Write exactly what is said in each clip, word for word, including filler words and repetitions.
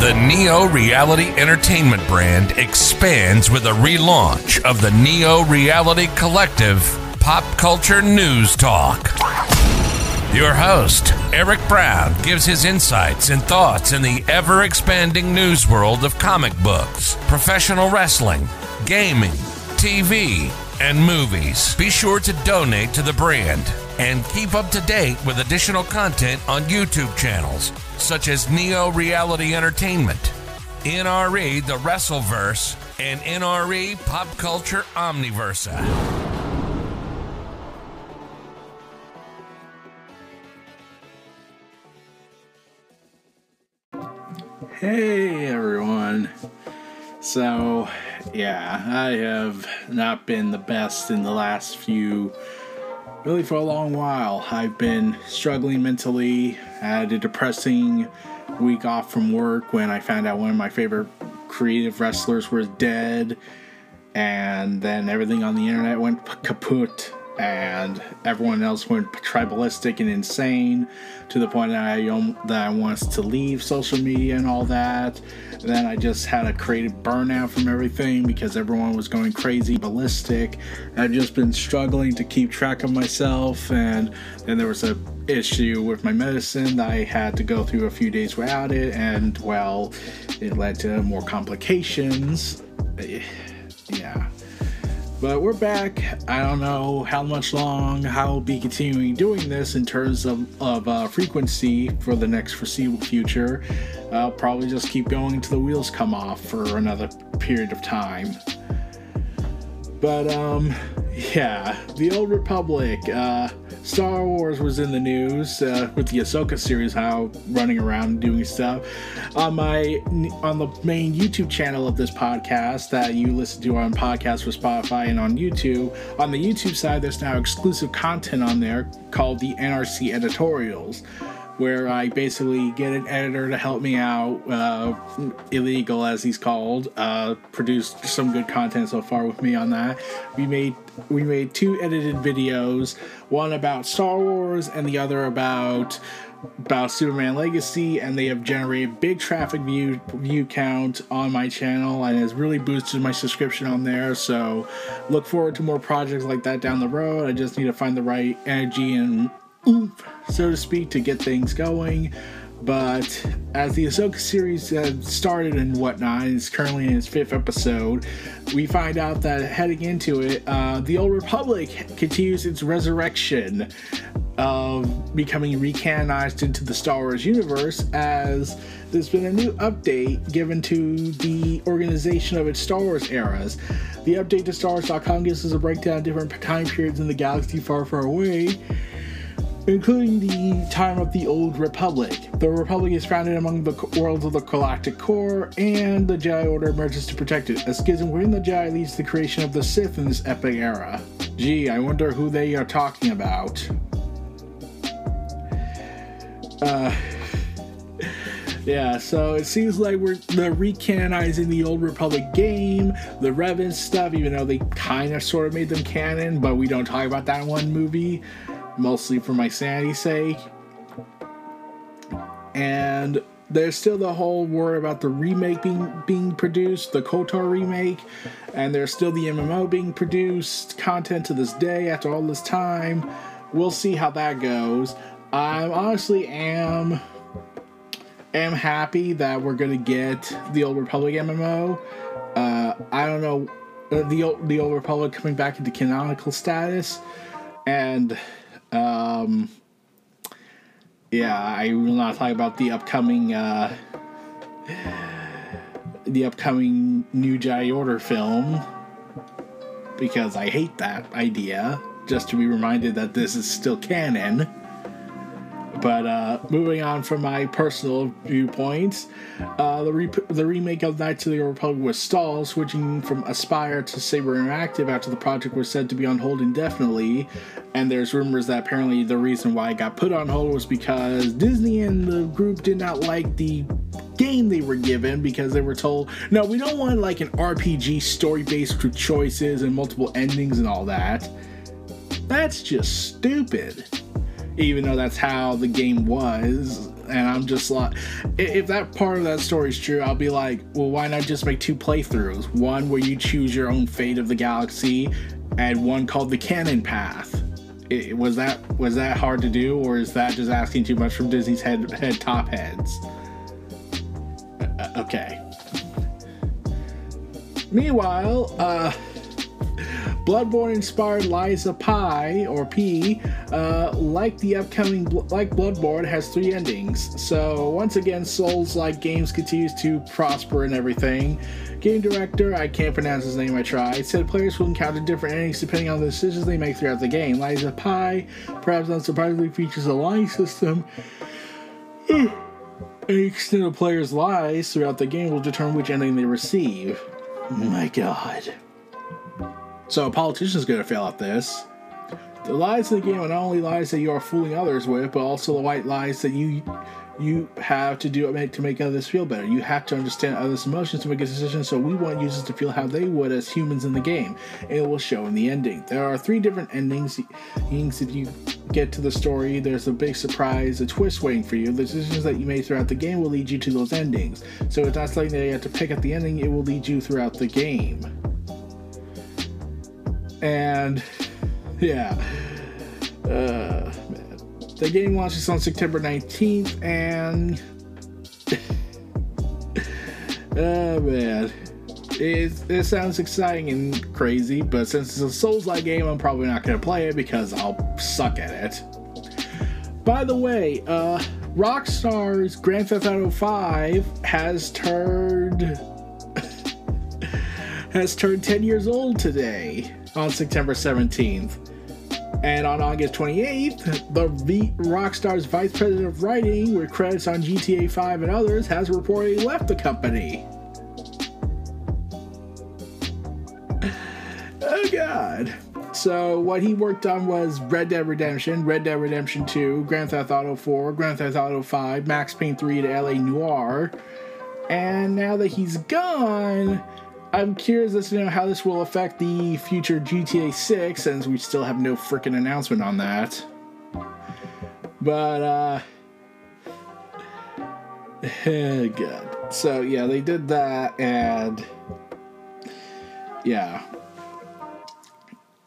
The Neo Reality Entertainment brand expands with a relaunch of the Neo Reality Collective Pop Culture News Talk. Your host, Eric Brown, gives his insights and thoughts in the ever-expanding news world of comic books, professional wrestling, gaming, T V, and movies. Be sure to donate to the brand and keep up to date with additional content on YouTube channels such as Neo Reality Entertainment, N R E The Wrestleverse, and N R E Pop Culture Omniversa. Hey everyone. So, yeah, I have not been the best in the last few Really, for a long while. I've been struggling mentally, had a depressing week off from work when I found out one of my favorite creative wrestlers was dead, and then everything on the internet went kaput, and everyone else went tribalistic and insane, to the point that I, that I wanted to leave social media and all that. And then I just had a creative burnout from everything because everyone was going crazy, ballistic. I've just been struggling to keep track of myself, and then there was a issue with my medicine that I had to go through a few days without it, and well, it led to more complications. Yeah. But we're back. I don't know how much long I'll be continuing doing this in terms of, of uh, frequency for the next foreseeable future. I'll probably just keep going until the wheels come off for another period of time. But, um, yeah, the Old Republic. Uh, Star Wars was in the news uh, with the Ahsoka series, how running around doing stuff. On my on the main YouTube channel of this podcast that you listen to on podcasts with Spotify and on YouTube, on the YouTube side, there's now exclusive content on there called the N R C Editorials, where I basically get an editor to help me out, uh, Illegal as he's called, uh, produced some good content so far with me on that. We made we made two edited videos, one about Star Wars and the other about about Superman Legacy, and they have generated big traffic view view count on my channel and has really boosted my subscription on there, so look forward to more projects like that down the road. I just need to find the right energy and oomph, so to speak, to get things going. But as the Ahsoka series has started and whatnot, and is currently in its fifth episode, we find out that heading into it, uh, the Old Republic continues its resurrection of becoming recanonized into the Star Wars universe, as there's been a new update given to the organization of its Star Wars eras. The update to Star Wars dot com gives us a breakdown of different time periods in the galaxy far, far away, including the time of the Old Republic. The Republic is founded among the worlds of the Galactic Core, and the Jedi Order emerges to protect it. A schism within the Jedi leads to the creation of the Sith in this epic era. Gee, I wonder who they are talking about. Uh, yeah, so it seems like we're they're recanonizing the Old Republic game, the Revan stuff, even though they kind of sort of made them canon, but we don't talk about that in one movie. Mostly for my sanity's sake. And there's still the whole word about the remake being being produced, the KOTOR remake, and there's still the M M O being produced, content to this day after all this time. We'll see how that goes. I honestly am am happy that we're gonna get the Old Republic M M O. Uh, I don't know, the the Old Republic coming back into canonical status, and Um, yeah, I will not talk about the upcoming, uh, the upcoming New Jedi Order film, because I hate that idea, just to be reminded that this is still canon. But uh, moving on from my personal viewpoints, uh, the re- the remake of Knights of the Old Republic was stalled, switching from Aspire to Saber Interactive after the project was said to be on hold indefinitely. And there's rumors that apparently the reason why it got put on hold was because Disney and the group did not like the game they were given, because they were told, no, we don't want like an R P G story based with choices and multiple endings and all that. That's just stupid. Even though that's how the game was, and I'm just like, if that part of that story is true, I'll be like, well, why not just make two playthroughs? One where you choose your own fate of the galaxy, and one called the Canon Path. It, was that was that hard to do, or is that just asking too much from Disney's head head top heads? Uh, okay. Meanwhile, uh. Bloodborne-inspired Lies of P, or P, uh, like the upcoming, like Bloodborne, has three endings. So once again, Souls-like games continues to prosper and everything. Game director, I can't pronounce his name, I tried, said players will encounter different endings depending on the decisions they make throughout the game. Lies of P, perhaps unsurprisingly, features a lying system. The extent of players' lies throughout the game will determine which ending they receive. Oh my god. So a politician's going to fail at this. The lies in the game are not only lies that you are fooling others with, but also the white lies that you you have to do to make others feel better. You have to understand others' emotions to make a decision, so we want users to feel how they would as humans in the game. And it will show in the ending. There are three different endings if you get to the story. There's a big surprise, a twist waiting for you. The decisions that you make throughout the game will lead you to those endings. So it's not something that you have to pick at the ending, it will lead you throughout the game. And, yeah, uh, man. The game launches on September nineteenth, and, oh, man, it, it sounds exciting and crazy, but since it's a Souls-like game, I'm probably not going to play it because I'll suck at it. By the way, uh, Rockstar's Grand Theft Auto five has turned, has turned ten years old today. On September seventeenth. And on August twenty-eighth, the v- Rockstar's Vice President of Writing, with credits on G T A five and others, has reportedly left the company. Oh god. So what he worked on was Red Dead Redemption, Red Dead Redemption two, Grand Theft Auto four, Grand Theft Auto five, Max Payne three, to L A. Noire. And now that he's gone, I'm curious as to know how this will affect the future G T A six, since we still have no freaking announcement on that. But, uh... good. So, yeah, they did that, and... yeah.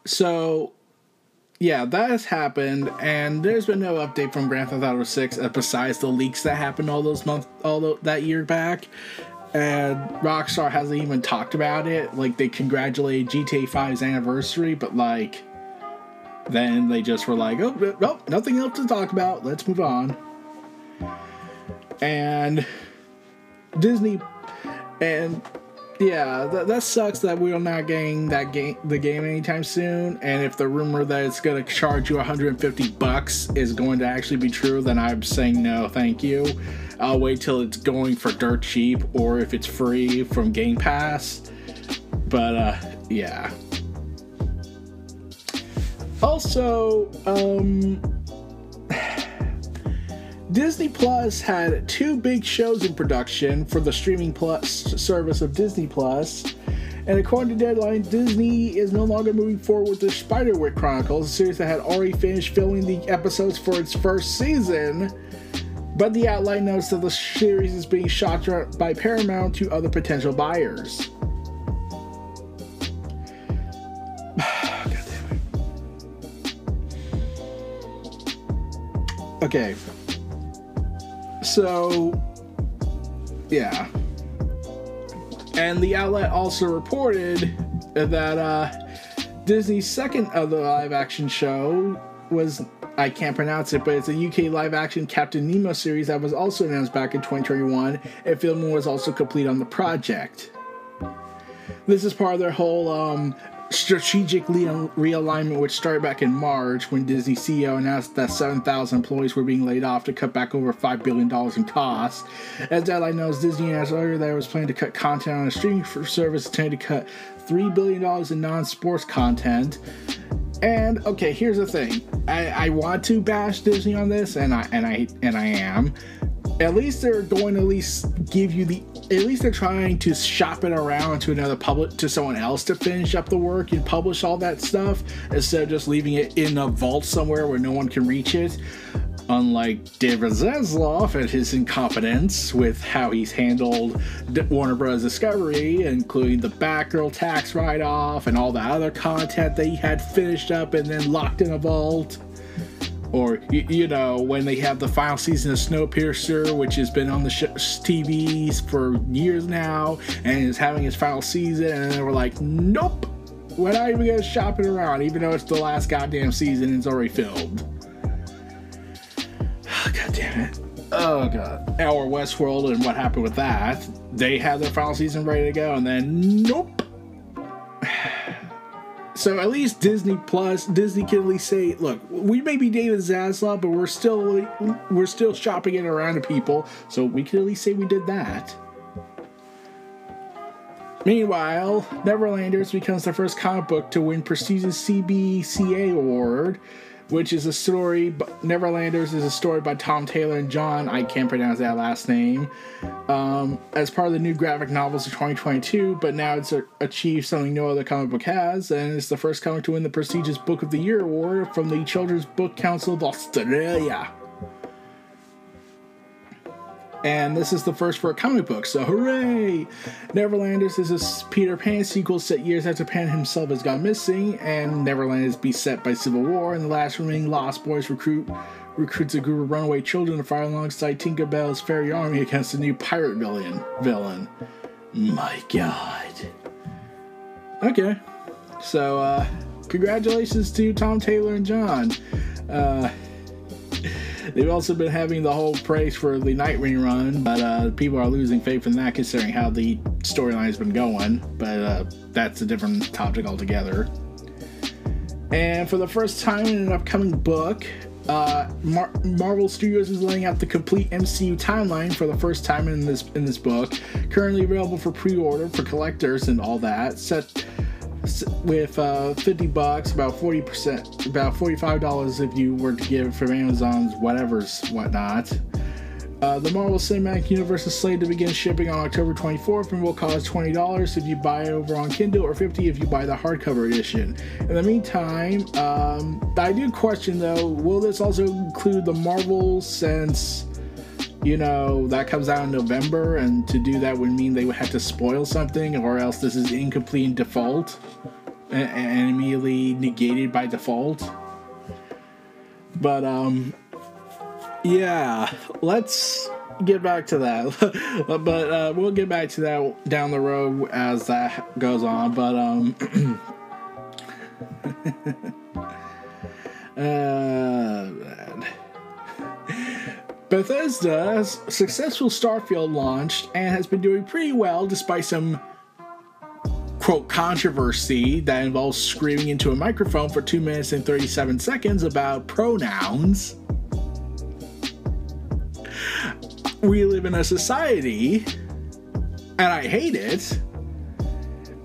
So, yeah, that has happened, and there's been no update from Grand Theft Auto six, besides the leaks that happened all those months, all the, that year back. And Rockstar hasn't even talked about it. Like, they congratulated G T A five's anniversary, but, like, then they just were like, oh, no, oh, nothing else to talk about. Let's move on. And Disney, and, yeah, th- that sucks that we're not getting that game, the game anytime soon. And if the rumor that it's going to charge you one hundred fifty bucks is going to actually be true, then I'm saying no, thank you. I'll wait till it's going for dirt cheap, or if it's free from Game Pass. But, uh, yeah. Also, um... Disney Plus had two big shows in production for the streaming plus service of Disney Plus. And according to Deadline, Disney is no longer moving forward with the Spiderwick Chronicles, a series that had already finished filming the episodes for its first season. But the outline notes that the series is being shopped by Paramount to other potential buyers. God damn it. Okay. So, yeah. And the outlet also reported that uh, Disney's second other live-action show was... I can't pronounce it, but it's a U K live-action Captain Nemo series that was also announced back in twenty twenty-one, and filming was also complete on the project. This is part of their whole um, strategically realignment, which started back in March when Disney C E O announced that seven thousand employees were being laid off to cut back over five billion dollars in costs. As Deadline knows, Disney announced earlier that it was planning to cut content on a streaming service intended to cut three billion dollars in non-sports content. And, okay, here's the thing. I, I want to bash Disney on this, and I and I, and I am. At least they're going to at least give you the... At least they're trying to shop it around to another public, to someone else to finish up the work and publish all that stuff instead of just leaving it in a vault somewhere where no one can reach it. Unlike David Zaslav and his incompetence with how he's handled Warner Bros. Discovery, including the Batgirl tax write-off and all the other content that he had finished up and then locked in a vault. Or, you know, when they have the final season of Snowpiercer, which has been on the show's T V for years now, and is having its final season, and they were like, nope, we're not even going to shop it around, even though it's the last goddamn season and it's already filmed. Oh, God damn it. Oh, God. Or Westworld and what happened with that. They had their final season ready to go, and then, nope. So at least Disney Plus, Disney can at least say, look, we may be David Zaslav, but we're still we're still shopping it around to people, so we can at least say we did that. Meanwhile, Neverlanders becomes the first comic book to win prestigious C B C A award, which is a story, Neverlanders is a story by Tom Taylor and John, I can't pronounce that last name, um, as part of the new graphic novels of twenty twenty-two, but now it's achieved something no other comic book has, and it's the first comic to win the prestigious Book of the Year award from the Children's Book Council of Australia. And this is the first for a comic book, so hooray! Neverlanders is a Peter Pan sequel set years after Pan himself has gone missing, and Neverland is beset by civil war, and the last remaining Lost Boys recruit recruits a group of runaway children to fight alongside Tinkerbell's fairy army against a new pirate villain. Villain. My God. Okay. So, uh, congratulations to Tom Taylor and John. Uh... They've also been having the whole praise for the Nightwing run, but uh, people are losing faith in that considering how the storyline has been going, but uh, that's a different topic altogether. And for the first time in an upcoming book, uh, Mar- Marvel Studios is laying out the complete M C U timeline for the first time in this in this book, currently available for pre-order for collectors and all that, set with uh, fifty bucks, about forty percent, about forty-five dollars if you were to get it from Amazon's whatever's whatnot. Uh, the Marvel Cinematic Universe is slated to begin shipping on October twenty-fourth and will cost twenty dollars if you buy it over on Kindle or fifty dollars if you buy the hardcover edition. In the meantime, um, I do question though, will this also include the Marvel since... You know, that comes out in November, and to do that would mean they would have to spoil something, or else this is incomplete in default, and, and immediately negated by default. But, um, yeah, let's get back to that. But uh, we'll get back to that down the road as that goes on, but, um... uh... Bethesda's successful Starfield launched and has been doing pretty well despite some quote controversy that involves screaming into a microphone for two minutes and thirty-seven seconds about pronouns. We live in a society, and I hate it.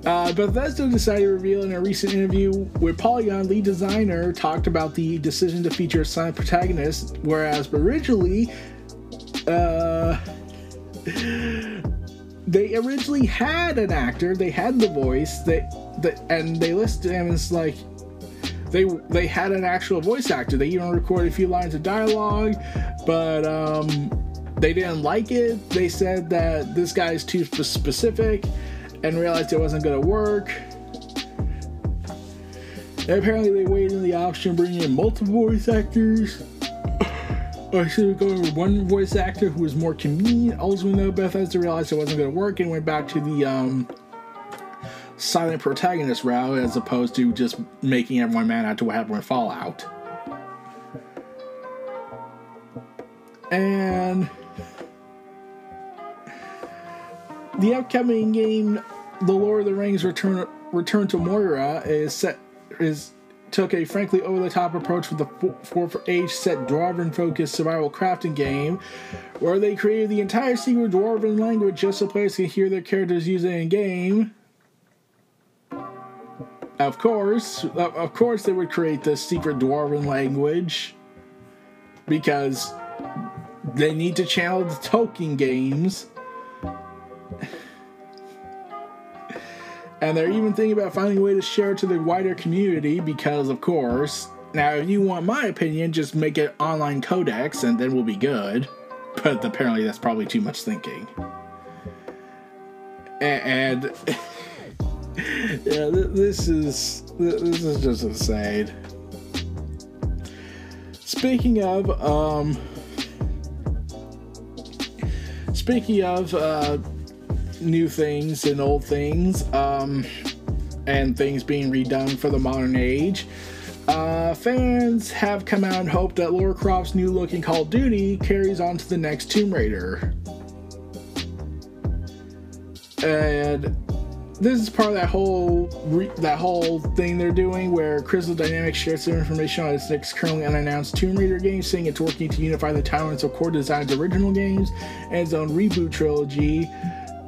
Uh, Bethesda decided to reveal in a recent interview with Polygon, lead designer talked about the decision to feature a silent protagonist, whereas originally, uh, they originally had an actor, they had the voice, they, they and they listed him as like, they they had an actual voice actor. They even recorded a few lines of dialogue, but um, they didn't like it. They said that this guy is too sp- specific. And realized it wasn't going to work. And apparently they weighed in the option of bringing in multiple voice actors. Or should we go with one voice actor who was more convenient? Ultimately, though, Bethesda realized it wasn't going to work and went back to the um, silent protagonist route as opposed to just making everyone mad after what happened with Fallout. And... The upcoming game, The Lord of the Rings Return Return to Moira is set is took a frankly over-the-top approach with the four for H set Dwarven-focused survival crafting game, where they created the entire secret Dwarven language just so players can hear their characters use it in-game. Of course, of course they would create the secret Dwarven language, because they need to channel the Tolkien games. And they're even thinking about finding a way to share it to the wider community because, of course... Now, if you want my opinion, just make an online codex and then we'll be good. But apparently that's probably too much thinking. And... and yeah, th- this is... Th- this is just insane. Speaking of, um... Speaking of, uh... new things and old things, um, and things being redone for the modern age. Uh, fans have come out and hoped that Lara Croft's new look in Call of Duty carries on to the next Tomb Raider. And this is part of that whole re- that whole thing they're doing where Crystal Dynamics shared some information on its next currently unannounced Tomb Raider game, saying it's working to unify the timelines of core design's original games and its own reboot trilogy.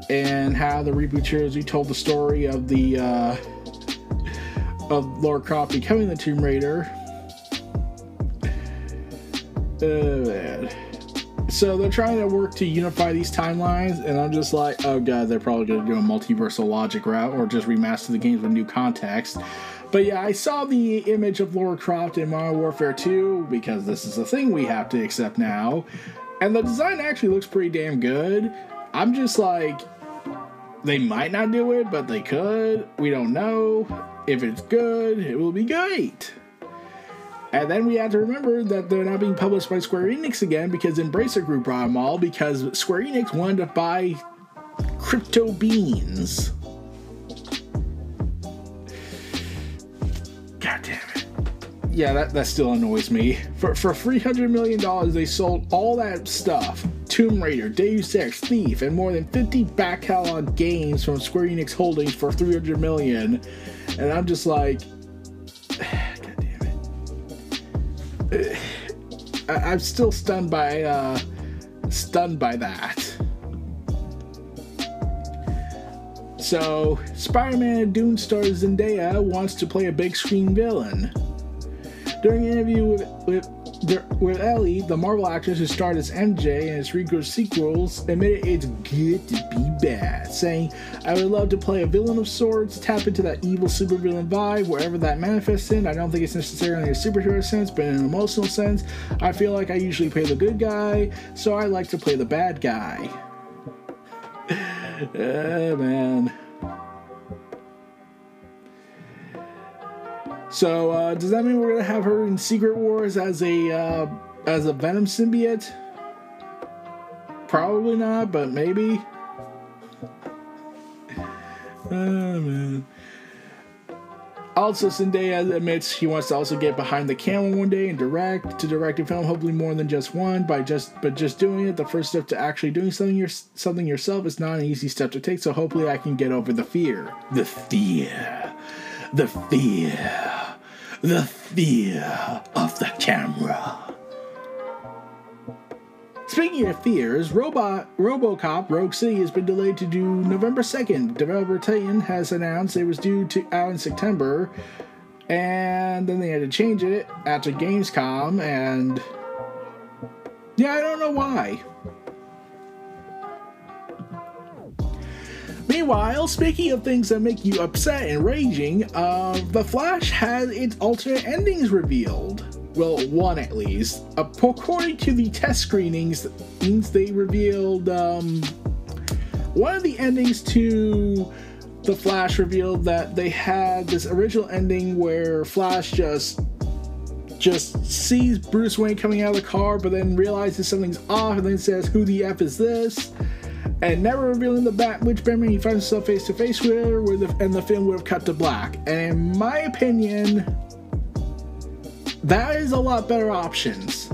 And how the reboot trilogy told the story of the uh, of Lara Croft becoming the Tomb Raider. Oh, man. So they're trying to work to unify these timelines, and I'm just like, oh god, they're probably going to do a multiversal logic route or just remaster the games with new context. But yeah, I saw the image of Lara Croft in Modern Warfare two because this is a thing we have to accept now, and the design actually looks pretty damn good. I'm just like, they might not do it, but they could. We don't know. If it's good, it will be great. And then we have to remember that they're not being published by Square Enix again because Embracer Group bought them all because Square Enix wanted to buy Crypto Beans. God damn it. Yeah, that, that still annoys me. For, for three hundred million dollars, they sold all that stuff. Tomb Raider, Deus Ex, Thief, and more than fifty back catalog games from Square Enix Holdings for three hundred million dollars. And I'm just like, god damn it. I'm still stunned by, uh, stunned by that. So, Spider-Man and Dune star Zendaya wants to play a big screen villain. During an interview with, with With Ellie, the Marvel actress who starred as M J in its regrouped sequels, admitted it's good to be bad, saying, I would love to play a villain of sorts, tap into that evil supervillain vibe, wherever that manifests in. I don't think it's necessarily in a superhero sense, but in an emotional sense. I feel like I usually play the good guy, so I like to play the bad guy. Oh, man. So, uh, does that mean we're going to have her in Secret Wars as a uh, as a Venom symbiote? Probably not, but maybe. Oh, man. Also, Zendaya admits she wants to also get behind the camera one day and direct, to direct a film, hopefully more than just one, by just but just doing it. The first step to actually doing something, your, something yourself is not an easy step to take, so hopefully I can get over the fear. The fear. The fear. The fear of the camera. Speaking of fears, Robot, RoboCop Rogue City has been delayed to due November second. Developer Titan has announced it was due to out in September, and then they had to change it after Gamescom, and yeah, I don't know why. Meanwhile, speaking of things that make you upset and raging, uh, The Flash has its alternate endings revealed. Well, one at least. Uh, according to the test screenings, they revealed um, one of the endings to The Flash revealed that they had this original ending where Flash just just sees Bruce Wayne coming out of the car, but then realizes something's off and then says, "Who the F is this?" and never revealing the bat which Batman he finds himself face to face with, the, and the film would have cut to black. And in my opinion, that is a lot better options.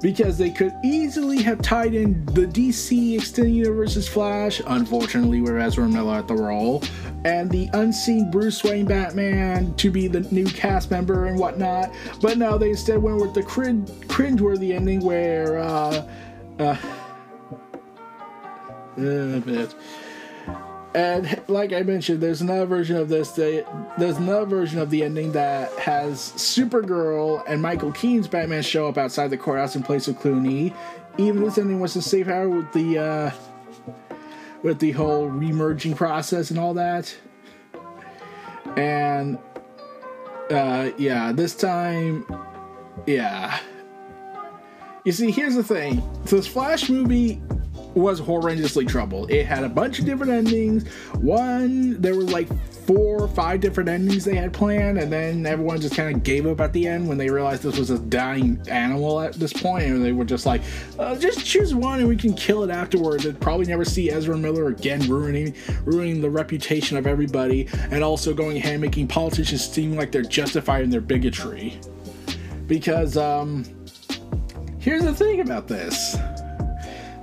because they could easily have tied in the D C Extended Universe's Flash, unfortunately with Ezra Miller at the role, and the unseen Bruce Wayne Batman to be the new cast member and whatnot, but no, they instead went with the cringe cringeworthy ending where uh uh, uh and like I mentioned, there's another version of this. That, there's another version of the ending that has Supergirl and Michael Keaton's Batman show up outside the courthouse in place of Clooney. Even this ending was a safe hour with the uh, with the whole remerging process and all that. And uh, yeah, this time, yeah. You see, here's the thing: this Flash movie was horrendously troubled. It had a bunch of different endings. One, there were like four or five different endings they had planned, and then everyone just kind of gave up at the end when they realized this was a dying animal at this point, and they were just like, uh, just choose one and we can kill it afterwards. They'd probably never see Ezra Miller again, ruining ruining the reputation of everybody, and also going ahead and making politicians seem like they're justified in their bigotry. Because, um, here's the thing about this.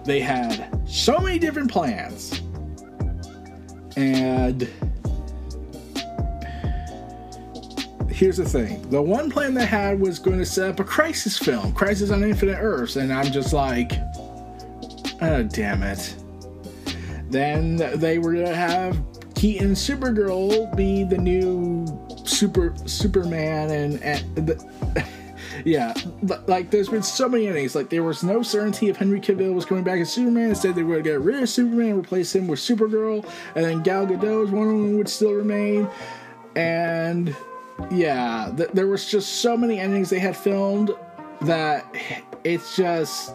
They had so many different plans, and here's the thing. The one plan they had was going to set up a Crisis film, Crisis on Infinite Earths, and I'm just like, oh, damn it. Then they were going to have Keaton Supergirl be the new super Superman and... and the, yeah, like there's been so many endings. Like there was no certainty if Henry Cavill was coming back as Superman. Instead, they were going to get rid of Superman and replace him with Supergirl, and then Gal Gadot's Wonder Woman would still remain. And yeah, th- there was just so many endings they had filmed that it's just,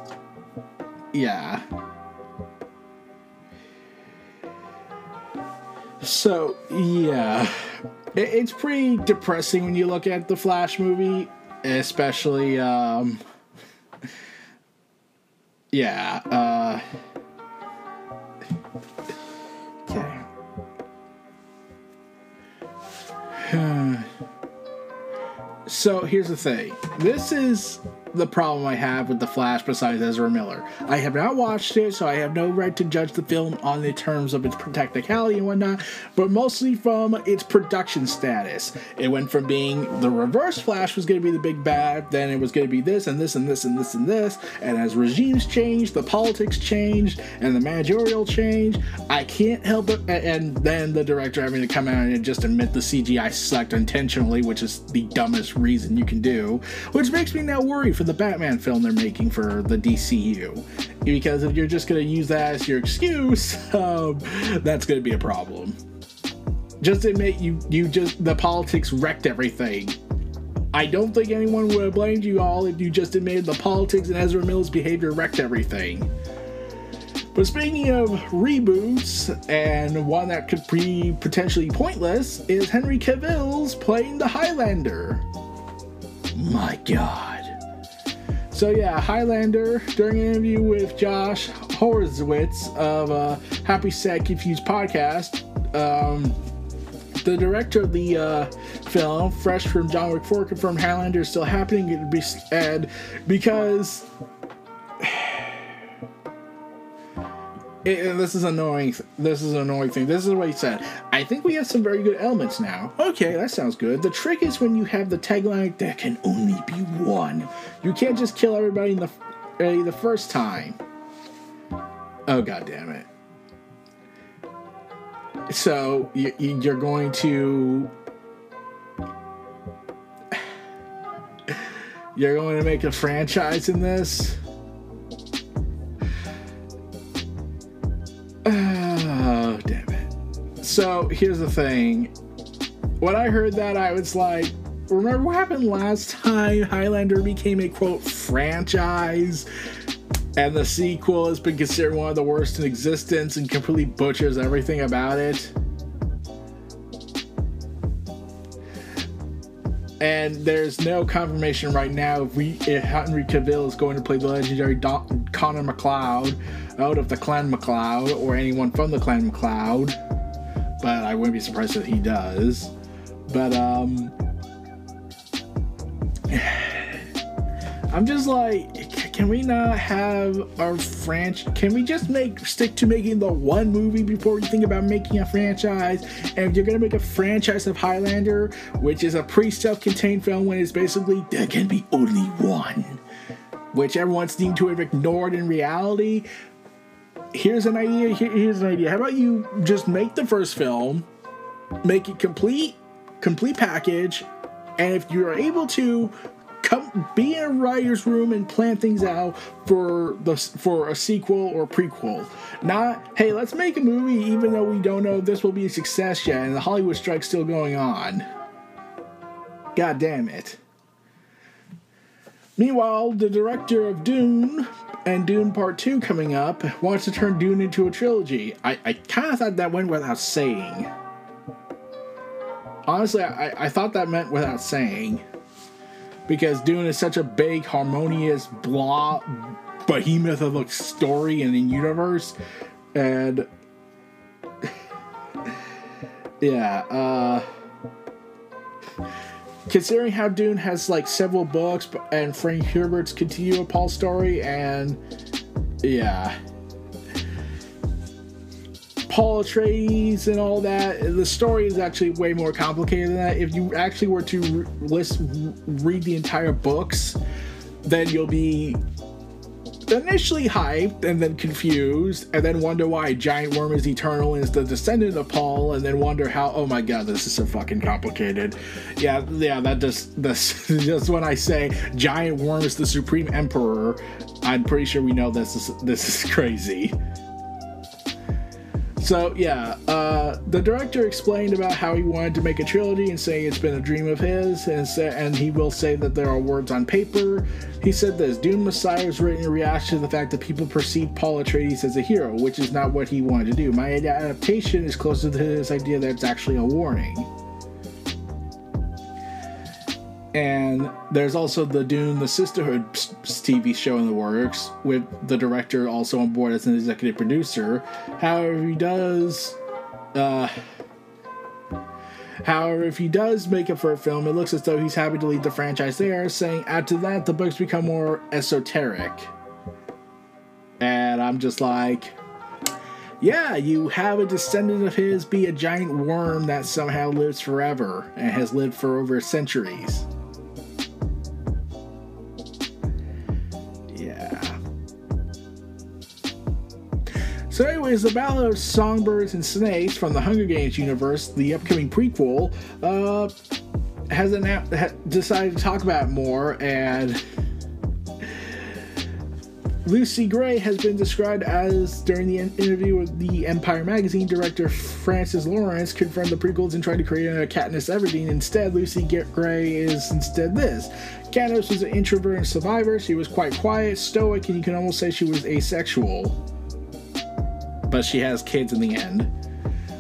yeah. So yeah, it- it's pretty depressing when you look at the Flash movie. Especially, um, yeah, uh, okay. So here's the thing. This is the problem I have with The Flash besides Ezra Miller. I have not watched it, so I have no right to judge the film on the terms of its technicality and whatnot, but mostly from its production status. It went from being the reverse Flash was going to be the big bad, then it was going to be this and this and this and this and this, and as regimes changed, the politics changed, and the managerial changed, I can't help it, and then the director having to come out and just admit the C G I sucked intentionally, which is the dumbest reason you can do, which makes me now worry for the Batman film they're making for the D C U, because if you're just going to use that as your excuse, um, that's going to be a problem. Just admit you you just the politics wrecked everything. I don't think anyone would have blamed you all if you just admitted the politics and Ezra Miller's behavior wrecked everything. But speaking of reboots, and one that could be potentially pointless, is Henry Cavill's playing the Highlander. My God. So yeah, Highlander, during an interview with Josh Horowitz of uh, Happy Sad Confused podcast, um, the director of the uh, film, fresh from John Wick four, confirmed Highlander is still happening. It'd be sad because it, this is annoying. This is an annoying thing. This is what he said. I think we have some very good elements now. Okay, that sounds good. The trick is when you have the tagline, there can only be one. You can't just kill everybody in the uh, the first time. Oh, God damn it. So you, you're going to you're going to make a franchise in this. Oh, damn it. So, here's the thing. When I heard that, I was like, remember what happened last time Highlander became a, quote, franchise? And the sequel has been considered one of the worst in existence and completely butchers everything about it. And there's no confirmation right now if, we, if Henry Cavill is going to play the legendary Don, Connor McLeod out of the Clan McLeod, or anyone from the Clan McLeod, but I wouldn't be surprised if he does. But um, I'm just like, can we not have a franchise? Can we just make stick to making the one movie before you think about making a franchise? And if you're going to make a franchise of Highlander, which is a pretty self-contained film when it's basically, there can be only one, which everyone seemed to have ignored in reality. Here's an idea. Here, here's an idea. How about you just make the first film, make it complete, complete package, and if you're able to, come be in a writer's room and plan things out for the for a sequel or prequel. Not, hey, let's make a movie even though we don't know if this will be a success yet, and the Hollywood strike's still going on. God damn it. Meanwhile, the director of Dune and Dune Part two coming up wants to turn Dune into a trilogy. I, I kind of thought that went without saying. Honestly, I, I thought that meant without saying. Because Dune is such a big, harmonious, blah, behemoth of a story and a universe. And... yeah, uh... considering how Dune has, like, several books, and Frank Herbert's Continue of Paul's story, and... yeah... Paul Atreides and all that, the story is actually way more complicated than that. If you actually were to re- list, read the entire books, then you'll be initially hyped and then confused, and then wonder why a giant worm is eternal and is the descendant of Paul, and then wonder how, oh my god, this is so fucking complicated. Yeah, yeah, that just, that's just when I say giant worm is the supreme emperor, I'm pretty sure we know this is, this is crazy. So, yeah, uh, the director explained about how he wanted to make a trilogy and saying it's been a dream of his, and sa- and he will say that there are words on paper. He said this, Dune Messiah was written in reaction to the fact that people perceive Paul Atreides as a hero, which is not what he wanted to do. My adaptation is closer to his idea that it's actually a warning. And there's also the Dune, the Sisterhood T V show in the works, with the director also on board as an executive producer. However, he does, uh, however, if he does make it for a film, it looks as though he's happy to leave the franchise there, saying after that, the books become more esoteric. And I'm just like, yeah, you have a descendant of his be a giant worm that somehow lives forever and has lived for over centuries. So anyways, the Ballad of Songbirds and Snakes from the Hunger Games universe, the upcoming prequel, uh, has, an, has decided to talk about it more, and Lucy Gray has been described as, during the interview with the Empire magazine, director Francis Lawrence confirmed the prequels and tried to create a Katniss Everdeen. Instead, Lucy Gray is instead this. Katniss was an introvert and survivor. She was quite quiet, stoic, and you can almost say she was asexual. But she has kids in the end.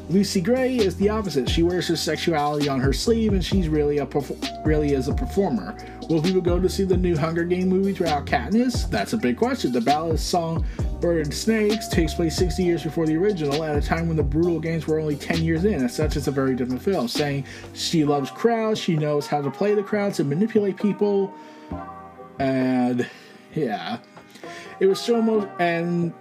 Lucy Gray is the opposite. She wears her sexuality on her sleeve, and she's really a perf- really is a performer. Will people go to see the new Hunger Games movie without Katniss? That's a big question. The Ballad of Songbirds and Snakes takes place sixty years before the original, at a time when the brutal games were only ten years in. As such, it's a very different film. Saying she loves crowds, she knows how to play the crowds and manipulate people, and yeah, it was so much and.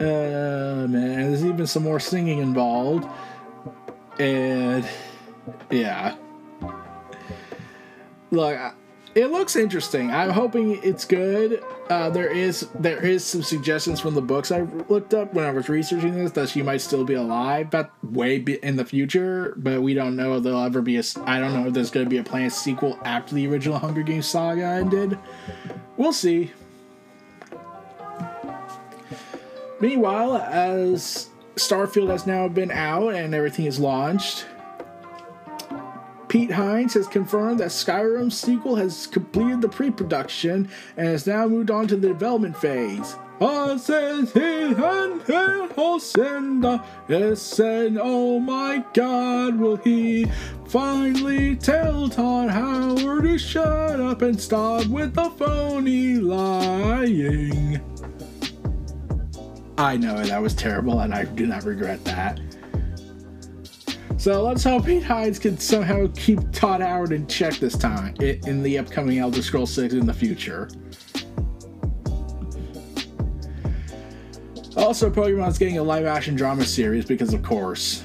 Uh, man, there's even some more singing involved, and yeah, look, it looks interesting. I'm hoping it's good. Uh, there is there is some suggestions from the books I looked up when I was researching this that she might still be alive, but way be- in the future. But we don't know if there'll ever be a. I don't know if there's going to be a planned sequel after the original Hunger Games saga ended. We'll see. Meanwhile, as Starfield has now been out and everything is launched, Pete Hines has confirmed that Skyrim's sequel has completed the pre-production and has now moved on to the development phase. And oh my god, will he finally tell Todd Howard to shut up and stop with the phony lying? I know that was terrible, and I do not regret that. So let's hope Pete Hines can somehow keep Todd Howard in check this time in the upcoming Elder Scrolls six in the future. Also, Pokemon's getting a live-action drama series because, of course.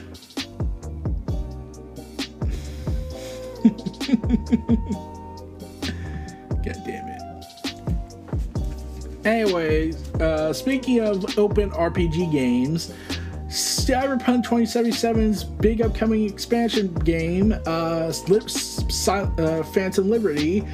God damn it. Anyways, uh, speaking of open R P G games, Cyberpunk twenty seventy-seven's big upcoming expansion game, uh, Silent, uh, Phantom Liberty,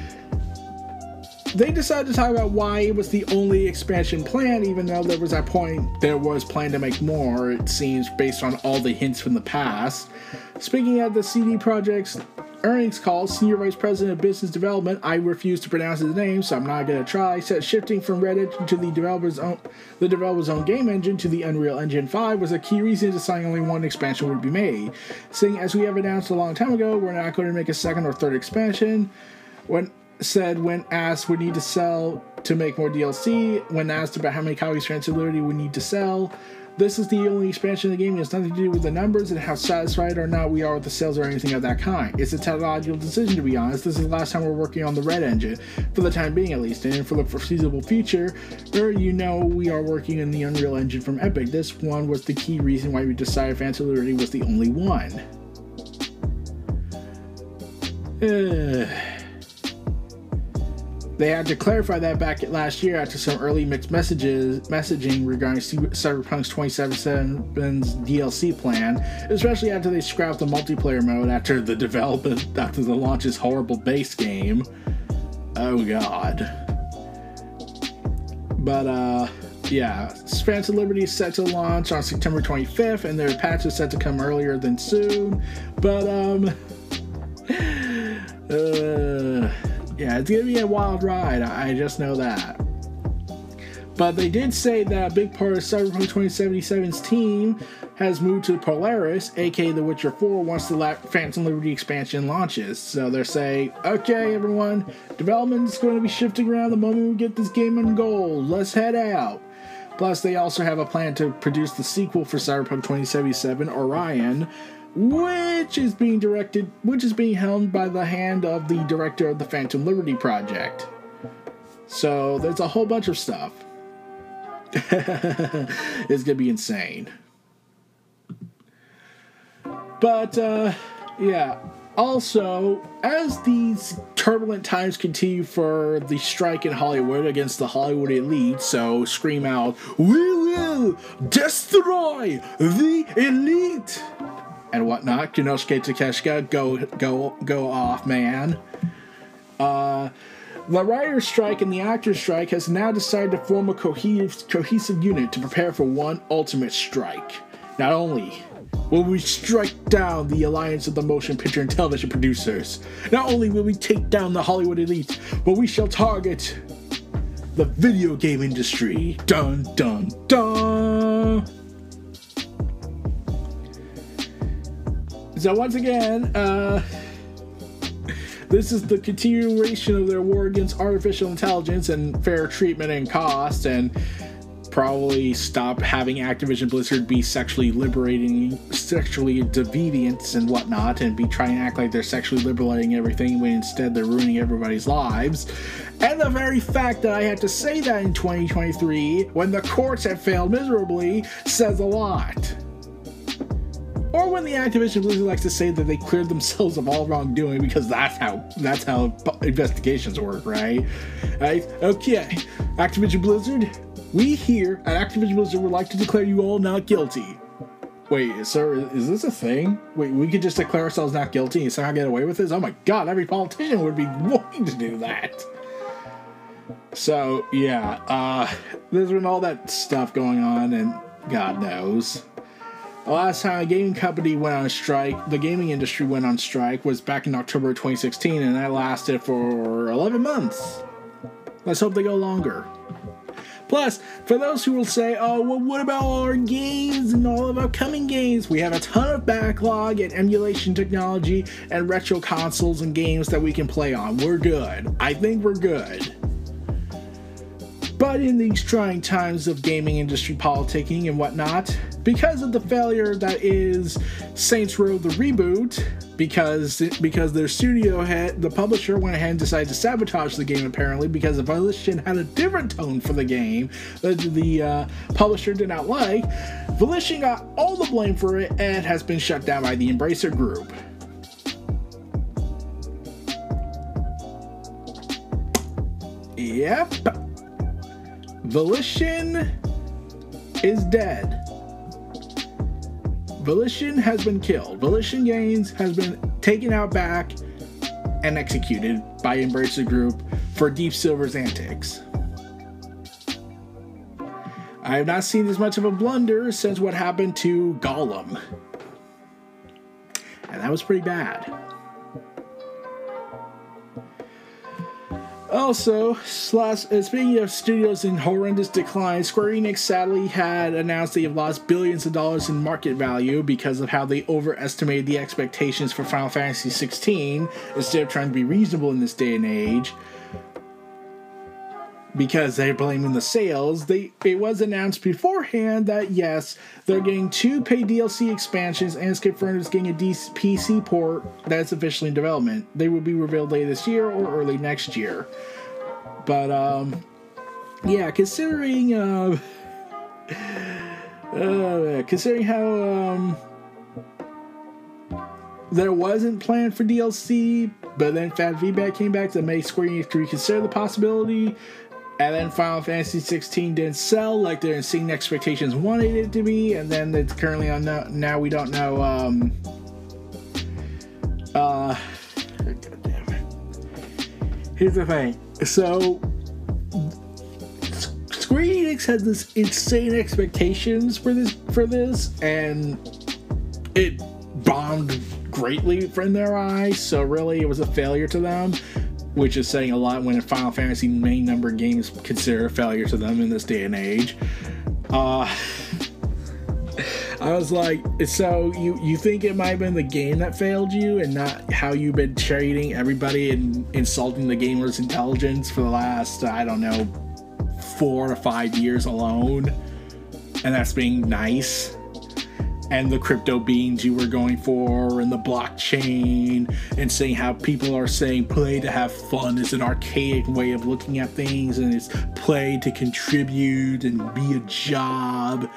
they decided to talk about why it was the only expansion planned, even though there was that point there was planned to make more, it seems, based on all the hints from the past. Speaking at the C D Projekt's earnings call, Senior Vice President of Business Development, I refuse to pronounce his name, so I'm not going to try, said shifting from Reddit to the developer's own the developer's own game engine to the Unreal Engine five was a key reason deciding only one expansion would be made. Saying, as we have announced a long time ago, we're not going to make a second or third expansion. When said when asked, we need to sell to make more D L C. When asked about how many copies Phantom Liberty we need to sell, this is the only expansion of the game. It has nothing to do with the numbers and how satisfied or not we are with the sales or anything of that kind. It's a technological decision, to be honest. This is the last time we're working on the Red Engine, for the time being at least, and for the foreseeable future, or you know we are working in the Unreal Engine from Epic. This one was the key reason why we decided Phantom Liberty was the only one. Ugh. They had to clarify that back last year after some early mixed messages messaging regarding Cyberpunk's twenty seventy-seven's D L C plan, especially after they scrapped the multiplayer mode after the development after the launch's horrible base game. Oh god. But uh yeah, Phantom Liberty is set to launch on September twenty-fifth, and their patch is set to come earlier than soon. But um uh yeah, it's going to be a wild ride, I just know that. But they did say that a big part of Cyberpunk twenty seventy-seven's team has moved to Polaris, aka The Witcher four, once the Phantom Liberty expansion launches. So they're saying, okay everyone, development is going to be shifting around the moment we get this game on goal, let's head out. Plus they also have a plan to produce the sequel for Cyberpunk twenty seventy-seven, Orion, which is being directed, which is being helmed by the hand of the director of the Phantom Liberty project. So there's a whole bunch of stuff. It's gonna be insane. But uh, yeah. Also, as these turbulent times continue for the strike in Hollywood against the Hollywood elite, so scream out, "We will destroy the elite!" and whatnot. Kunosuke Takeshita, go, go, go off, man. Uh, the writer's strike and the actor's strike has now decided to form a cohesive, cohesive unit to prepare for one ultimate strike. Not only will we strike down the alliance of the motion picture and television producers, not only will we take down the Hollywood elite, but we shall target the video game industry. Dun, dun, dun! So once again, uh, this is the continuation of their war against artificial intelligence and fair treatment and cost, and probably stop having Activision Blizzard be sexually liberating, sexually deviant and whatnot, and be trying to act like they're sexually liberating everything when instead they're ruining everybody's lives. And the very fact that I had to say that in twenty twenty-three, when the courts have failed miserably, says a lot. Or when the Activision Blizzard likes to say that they cleared themselves of all wrongdoing, because that's how that's how investigations work, right? Right? Okay, Activision Blizzard, we here at Activision Blizzard would like to declare you all not guilty. Wait, sir, is this a thing? Wait, we could just declare ourselves not guilty and somehow get away with this? Oh my god, every politician would be wanting to do that. So, yeah, uh, there's been all that stuff going on, and God knows. The last time a gaming company went on strike, the gaming industry went on strike, was back in October twenty sixteen, and that lasted for eleven months. Let's hope they go longer. Plus, for those who will say, oh, well, what about all our games and all of our coming games? We have a ton of backlog and emulation technology and retro consoles and games that we can play on. We're good. I think we're good. But in these trying times of gaming industry politicking and whatnot, because of the failure that is Saints Row the reboot, because because their studio head, the publisher, went ahead and decided to sabotage the game apparently because the Volition had a different tone for the game that the uh, publisher did not like. Volition got all the blame for it and has been shut down by the Embracer Group. Yep. Volition is dead. Volition has been killed. Volition Games has been taken out back and executed by Embracer Group for Deep Silver's antics. I have not seen as much of a blunder since what happened to Gollum. And that was pretty bad. Also, speaking of studios in horrendous decline, Square Enix sadly had announced they have lost billions of dollars in market value because of how they overestimated the expectations for Final Fantasy sixteen instead of trying to be reasonable in this day and age. Because they're blaming the sales, they it was announced beforehand that yes, they're getting two paid D L C expansions and it's confirmed it's getting a P C port that's officially in development. They will be revealed later this year or early next year. But um, yeah, considering uh, uh, considering how um, there wasn't planned for D L C, but then fan feedback came back to make Square Enix reconsider the possibility. And then Final Fantasy sixteen didn't sell like their insane expectations wanted it to be. And then it's currently on no, now we don't know. Um, uh, God damn it. Here's the thing. So Square Enix had this insane expectations for this for this, and it bombed greatly from their eyes. So really, it was a failure to them. Which is saying a lot when a Final Fantasy main number game is considered a failure to them in this day and age. Uh, I was like, so you, you think it might have been the game that failed you and not how you've been treating everybody and insulting the gamer's intelligence for the last, I don't know, four to five years alone? And that's being nice. And the crypto beans you were going for, and the blockchain, and seeing how people are saying play to have fun is an archaic way of looking at things, and it's play to contribute and be a job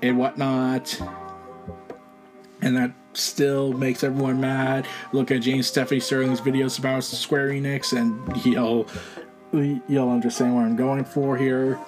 and whatnot. And that still makes everyone mad. Look at James Stephanie Sterling's videos about Square Enix, and you'll, you'll understand what I'm going for here.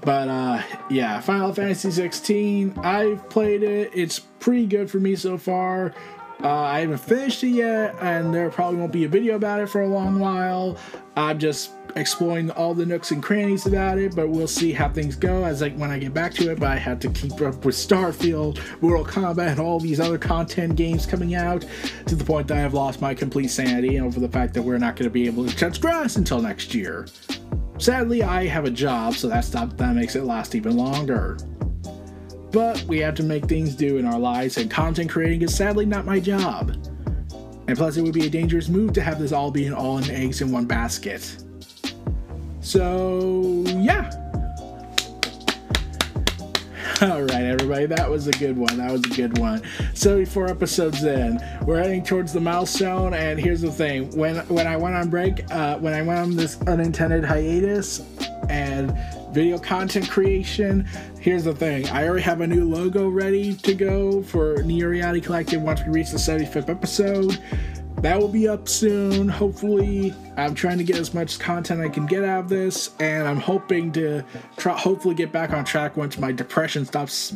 But uh, yeah, Final Fantasy sixteen, I've played it. It's pretty good for me so far. Uh, I haven't finished it yet, and there probably won't be a video about it for a long while. I'm just exploring all the nooks and crannies about it, but we'll see how things go as like when I get back to it. But I had to keep up with Starfield, Mortal Kombat, and all these other content games coming out to the point that I've lost my complete sanity over the fact that we're not going to be able to touch grass until next year. Sadly, I have a job, so that's not, that makes it last even longer. But we have to make things do in our lives, and content creating is sadly not my job. And plus, it would be a dangerous move to have this all be an all in eggs in one basket. So, yeah. Alright everybody, that was a good one, that was a good one. seventy-four episodes in, we're heading towards the milestone, and here's the thing, when when I went on break, uh, when I went on this unintended hiatus and video content creation, here's the thing, I already have a new logo ready to go for Neo Reality Collective once we reach the seventy-fifth episode. That will be up soon, hopefully. I'm trying to get as much content I can get out of this, and I'm hoping to try, hopefully get back on track once my depression stops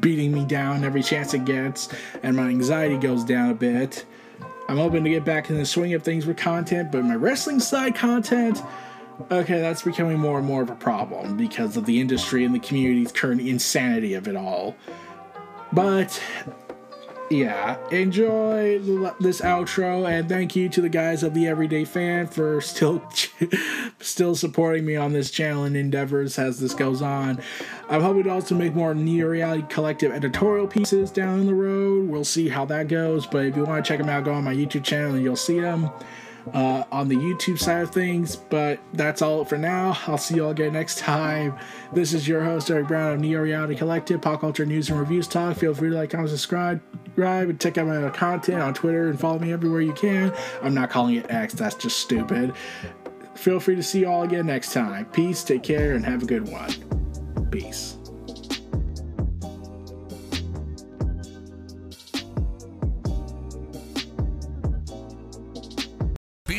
beating me down every chance it gets, and my anxiety goes down a bit. I'm hoping to get back in the swing of things with content, but my wrestling side content, okay, that's becoming more and more of a problem because of the industry and the community's current insanity of it all. But yeah, enjoy this outro, and thank you to the guys of The Everyday Fan for still still supporting me on this channel and endeavors as this goes on. I'm hoping to also make more Neo Reality Collective editorial pieces down the road. We'll see how that goes, but if you want to check them out, go on my YouTube channel and you'll see them. uh, on the YouTube side of things. But that's all for now. I'll see you all again next time. This is your host, Eric Brown of Neo Reality Collective, Pop Culture News and Reviews Talk. Feel free to like, comment, subscribe, and check out my other content on Twitter and follow me everywhere you can. I'm not calling it X. That's just stupid. Feel free to see you all again next time. Peace, take care, and have a good one. Peace. Be